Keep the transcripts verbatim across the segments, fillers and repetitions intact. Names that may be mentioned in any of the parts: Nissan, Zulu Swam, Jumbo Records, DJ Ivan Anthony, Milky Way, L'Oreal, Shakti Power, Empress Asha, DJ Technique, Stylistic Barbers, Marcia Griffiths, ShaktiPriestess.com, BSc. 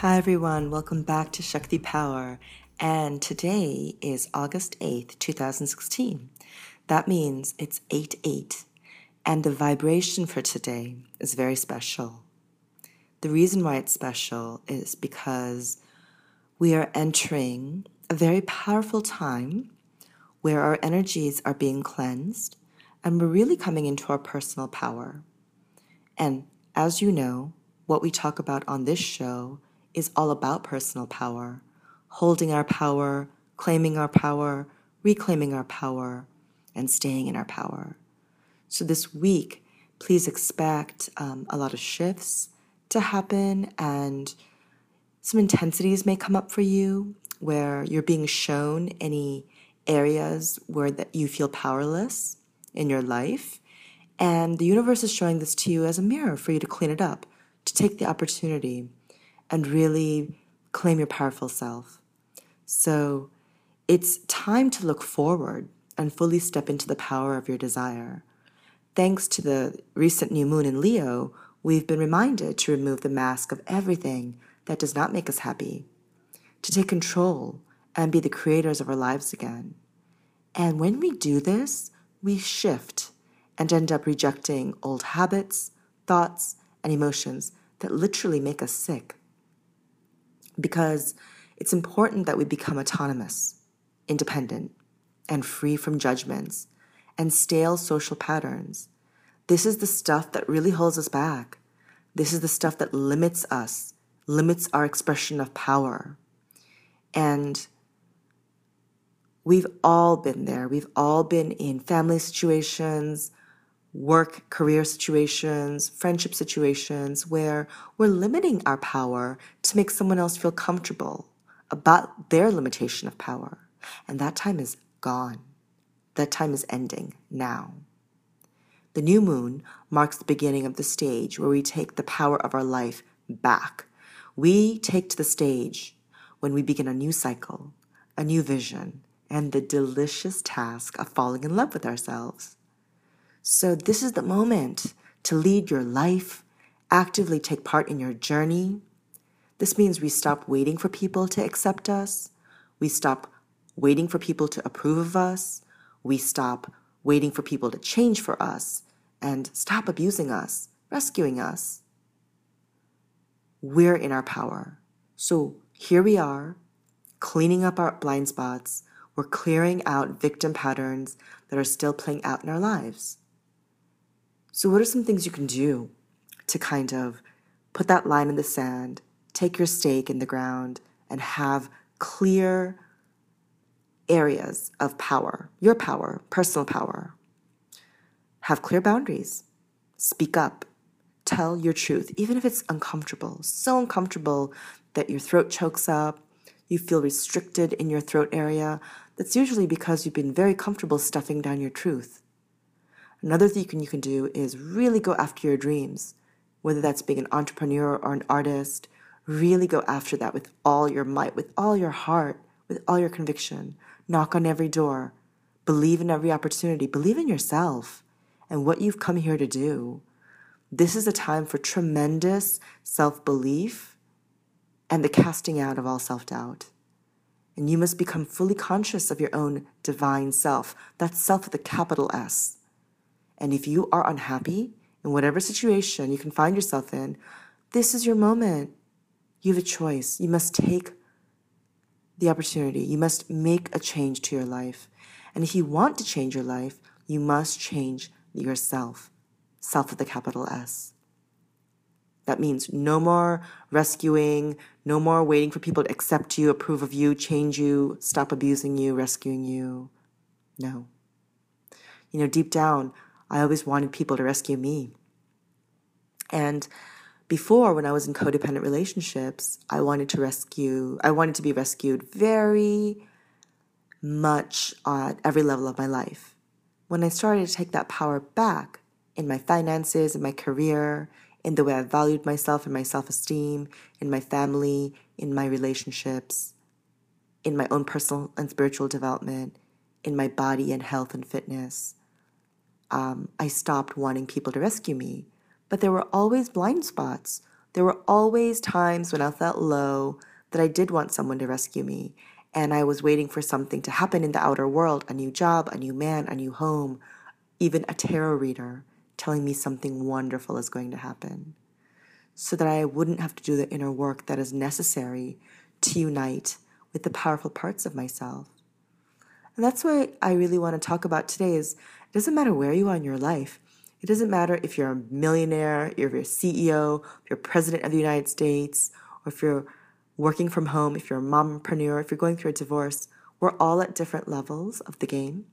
Hi everyone, welcome back to Shakti Power, and today is August eighth, two thousand sixteen. That means it's eight eight, and the vibration for today is very special. The reason why it's special is because we are entering a very powerful time where our energies are being cleansed and we're really coming into our personal power. And as you know, what we talk about on this show is all about personal power, holding our power, claiming our power, reclaiming our power, and staying in our power. So this week, please expect um, a lot of shifts to happen, and some intensities may come up for you where you're being shown any areas where that you feel powerless in your life, and the universe is showing this to you as a mirror for you to clean it up, to take the opportunity and really claim your powerful self. So it's time to look forward and fully step into the power of your desire. Thanks to the recent new moon in Leo, we've been reminded to remove the mask of everything that does not make us happy, to take control and be the creators of our lives again. And when we do this, we shift and end up rejecting old habits, thoughts, and emotions that literally make us sick. Because it's important that we become autonomous, independent, and free from judgments and stale social patterns. This is the stuff that really holds us back. This is the stuff that limits us, limits our expression of power. And we've all been there. We've all been in family situations, work, career situations, friendship situations where we're limiting our power to make someone else feel comfortable about their limitation of power. And that time is gone. That time is ending now. The new moon marks the beginning of the stage where we take the power of our life back. We take to the stage when we begin a new cycle, a new vision, and the delicious task of falling in love with ourselves. So this is the moment to lead your life, actively take part in your journey. This means we stop waiting for people to accept us. We stop waiting for people to approve of us. We stop waiting for people to change for us, and stop abusing us, rescuing us. We're in our power. So here we are, cleaning up our blind spots. We're clearing out victim patterns that are still playing out in our lives. So what are some things you can do to kind of put that line in the sand, take your stake in the ground, and have clear areas of power, your power, personal power? Have clear boundaries. Speak up. Tell your truth, even if it's uncomfortable, so uncomfortable that your throat chokes up, you feel restricted in your throat area. That's usually because you've been very comfortable stuffing down your truth. Another thing you can, you can do is really go after your dreams, whether that's being an entrepreneur or an artist. Really go after that with all your might, with all your heart, with all your conviction. Knock on every door. Believe in every opportunity. Believe in yourself and what you've come here to do. This is a time for tremendous self-belief and the casting out of all self-doubt. And you must become fully conscious of your own divine self. That's self with a capital S. And if you are unhappy in whatever situation you can find yourself in, this is your moment. You have a choice. You must take the opportunity. You must make a change to your life. And if you want to change your life, you must change yourself. Self with a capital S. That means no more rescuing, no more waiting for people to accept you, approve of you, change you, stop abusing you, rescuing you. No. You know, deep down, I always wanted people to rescue me. And Before, when I was in codependent relationships, I wanted to rescue, I wanted to be rescued very much at every level of my life. When I started to take that power back in my finances, in my career, in the way I valued myself and my self-esteem, in my family, in my relationships, in my own personal and spiritual development, in my body and health and fitness, um, I stopped wanting people to rescue me. But there were always blind spots. There were always times when I felt low that I did want someone to rescue me. And I was waiting for something to happen in the outer world, a new job, a new man, a new home, even a tarot reader telling me something wonderful is going to happen, so that I wouldn't have to do the inner work that is necessary to unite with the powerful parts of myself. And that's what I really want to talk about today is it doesn't matter where you are in your life. It doesn't matter if you're a millionaire, if you're a C E O, if you're president of the United States, or if you're working from home, if you're a mompreneur, if you're going through a divorce, we're all at different levels of the game.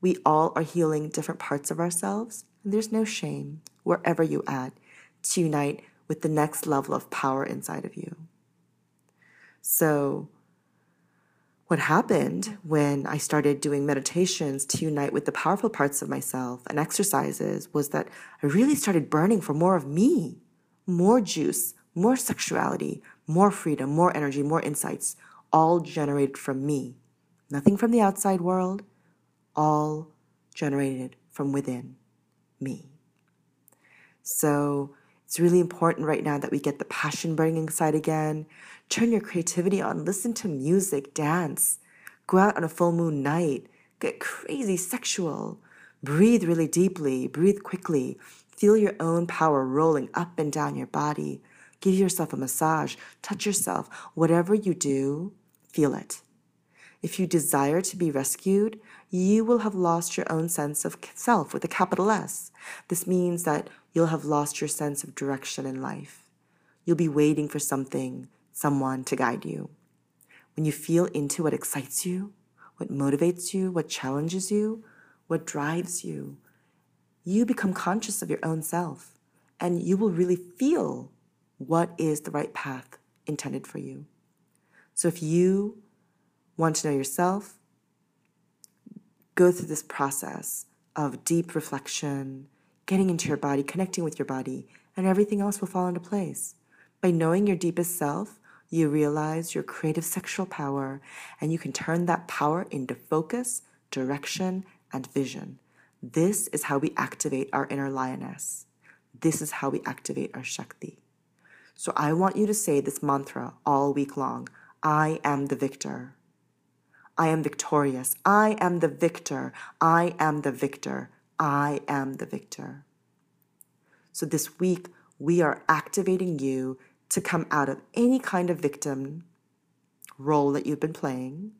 We all are healing different parts of ourselves, and there's no shame, wherever you at, to unite with the next level of power inside of you. So what happened when I started doing meditations to unite with the powerful parts of myself and exercises was that I really started burning for more of me, more juice, more sexuality, more freedom, more energy, more insights, all generated from me. Nothing from the outside world, all generated from within me. So it's really important right now that we get the passion burning inside again. Turn your creativity on. Listen to music, dance. Go out on a full moon night. Get crazy sexual. Breathe really deeply. Breathe quickly. Feel your own power rolling up and down your body. Give yourself a massage. Touch yourself. Whatever you do, feel it. If you desire to be rescued, you will have lost your own sense of self with a capital S. This means that you'll have lost your sense of direction in life. You'll be waiting for something, someone to guide you. When you feel into what excites you, what motivates you, what challenges you, what drives you, you become conscious of your own self, and you will really feel what is the right path intended for you. So if you want to know yourself, go through this process of deep reflection, getting into your body, connecting with your body, and everything else will fall into place. By knowing your deepest self, you realize your creative sexual power, and you can turn that power into focus, direction, and vision. This is how we activate our inner lioness. This is how we activate our Shakti. So I want you to say this mantra all week long. I am the victor. I am victorious. I am the victor. I am the victor. I am the victor. So this week, we are activating you to come out of any kind of victim role that you've been playing,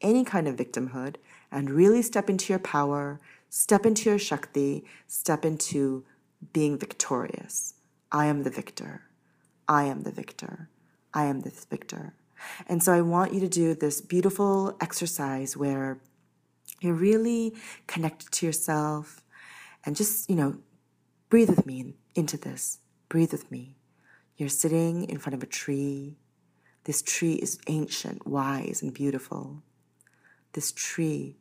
any kind of victimhood, and really step into your power, step into your Shakti, step into being victorious. I am the victor. I am the victor. I am the victor. And so I want you to do this beautiful exercise where you're really connected to yourself and just, you know, breathe with me into this. Breathe with me. You're sitting in front of a tree. This tree is ancient, wise, and beautiful. This tree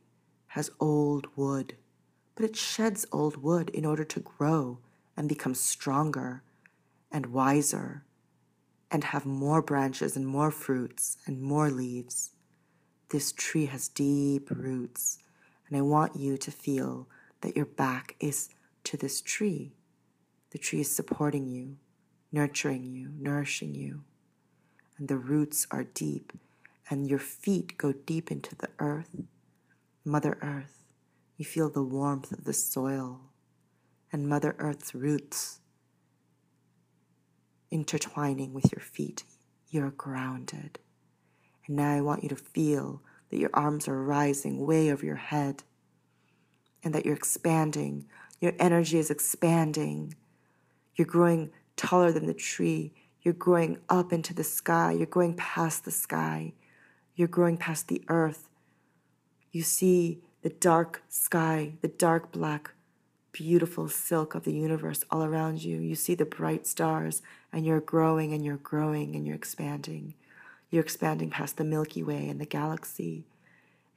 has old wood, but it sheds old wood in order to grow and become stronger and wiser and have more branches and more fruits and more leaves. This tree has deep roots, and I want you to feel that your back is to this tree. The tree is supporting you, nurturing you, nourishing you, and the roots are deep, and your feet go deep into the earth, Mother Earth. You feel the warmth of the soil, and Mother Earth's roots intertwining with your feet. You're grounded. And now I want you to feel that your arms are rising way over your head and that you're expanding. Your energy is expanding. You're growing taller than the tree. You're growing up into the sky. You're going past the sky. You're growing past the earth. You see the dark sky, the dark black beautiful silk of the universe all around you. You see the bright stars, and you're growing and you're growing and you're expanding. You're expanding past the Milky Way and the galaxy.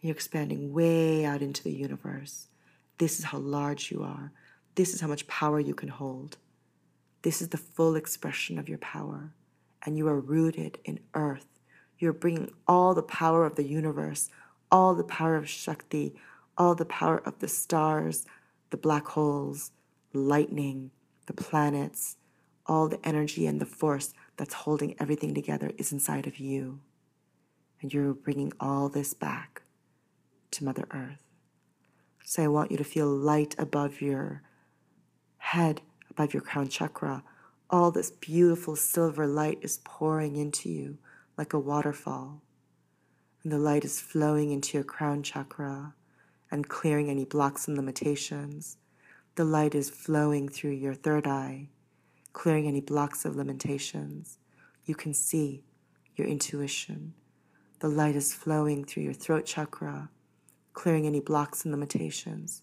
You're expanding way out into the universe. This is how large you are. This is how much power you can hold. This is the full expression of your power. And you are rooted in earth. You're bringing all the power of the universe, all the power of Shakti, all the power of the stars, the black holes, lightning, the planets, all the energy and the force that's holding everything together is inside of you. And you're bringing all this back to Mother Earth. So I want you to feel light above your head, above your crown chakra. All this beautiful silver light is pouring into you like a waterfall. And the light is flowing into your crown chakra and clearing any blocks and limitations. The light is flowing through your third eye, clearing any blocks of limitations. You can see your intuition. The light is flowing through your throat chakra, clearing any blocks and limitations.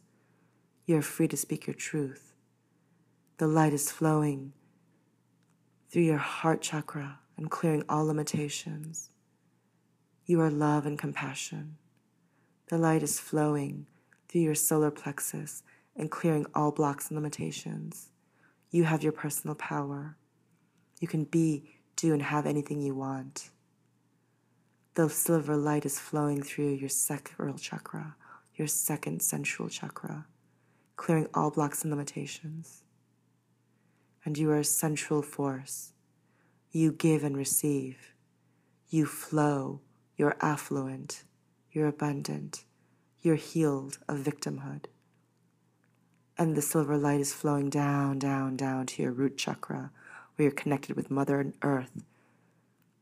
You're free to speak your truth. The light is flowing through your heart chakra and clearing all limitations. You are love and compassion. The light is flowing through your solar plexus and clearing all blocks and limitations. You have your personal power. You can be, do, and have anything you want. The silver light is flowing through your sacral chakra, your second sensual chakra, clearing all blocks and limitations. And you are a sensual force. You give and receive. You flow. You're affluent. You're abundant. You're healed of victimhood. And the silver light is flowing down, down, down to your root chakra, where you're connected with Mother Earth.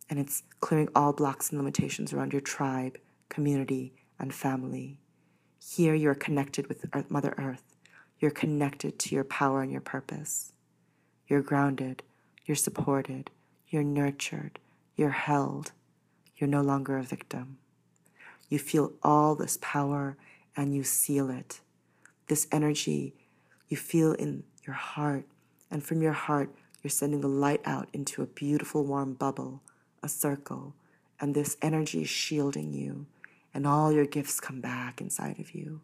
And it's clearing all blocks and limitations around your tribe, community, and family. Here you're connected with Earth, Mother Earth. You're connected to your power and your purpose. You're grounded. You're supported. You're nurtured. You're held. You're no longer a victim. You feel all this power and you seal it. This energy you feel in your heart, and from your heart, you're sending the light out into a beautiful warm bubble, a circle, and this energy is shielding you, and all your gifts come back inside of you.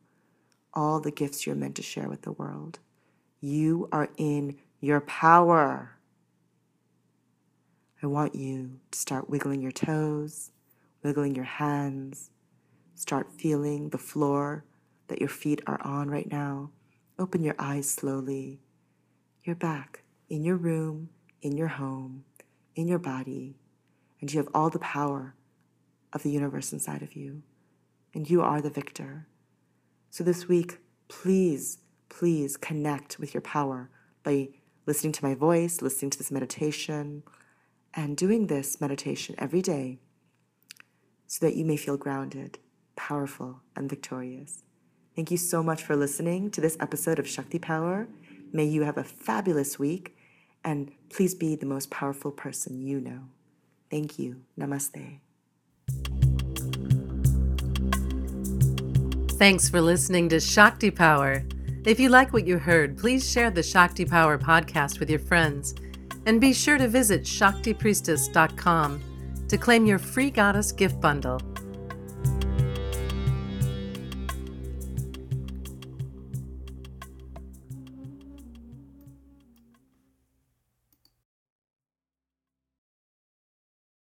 All the gifts you're meant to share with the world. You are in your power. I want you to start wiggling your toes, wiggling your hands. Start feeling the floor that your feet are on right now. Open your eyes slowly. You're back in your room, in your home, in your body, and you have all the power of the universe inside of you, and you are the victor. So this week, please, please connect with your power by listening to my voice, listening to this meditation, and doing this meditation every day so that you may feel grounded, powerful, and victorious. Thank you so much for listening to this episode of Shakti Power. May you have a fabulous week, and please be the most powerful person you know. Thank you. Namaste. Thanks for listening to Shakti Power. If you like what you heard, please share the Shakti Power podcast with your friends, and be sure to visit Shakti Priestess dot com to claim your free goddess gift bundle.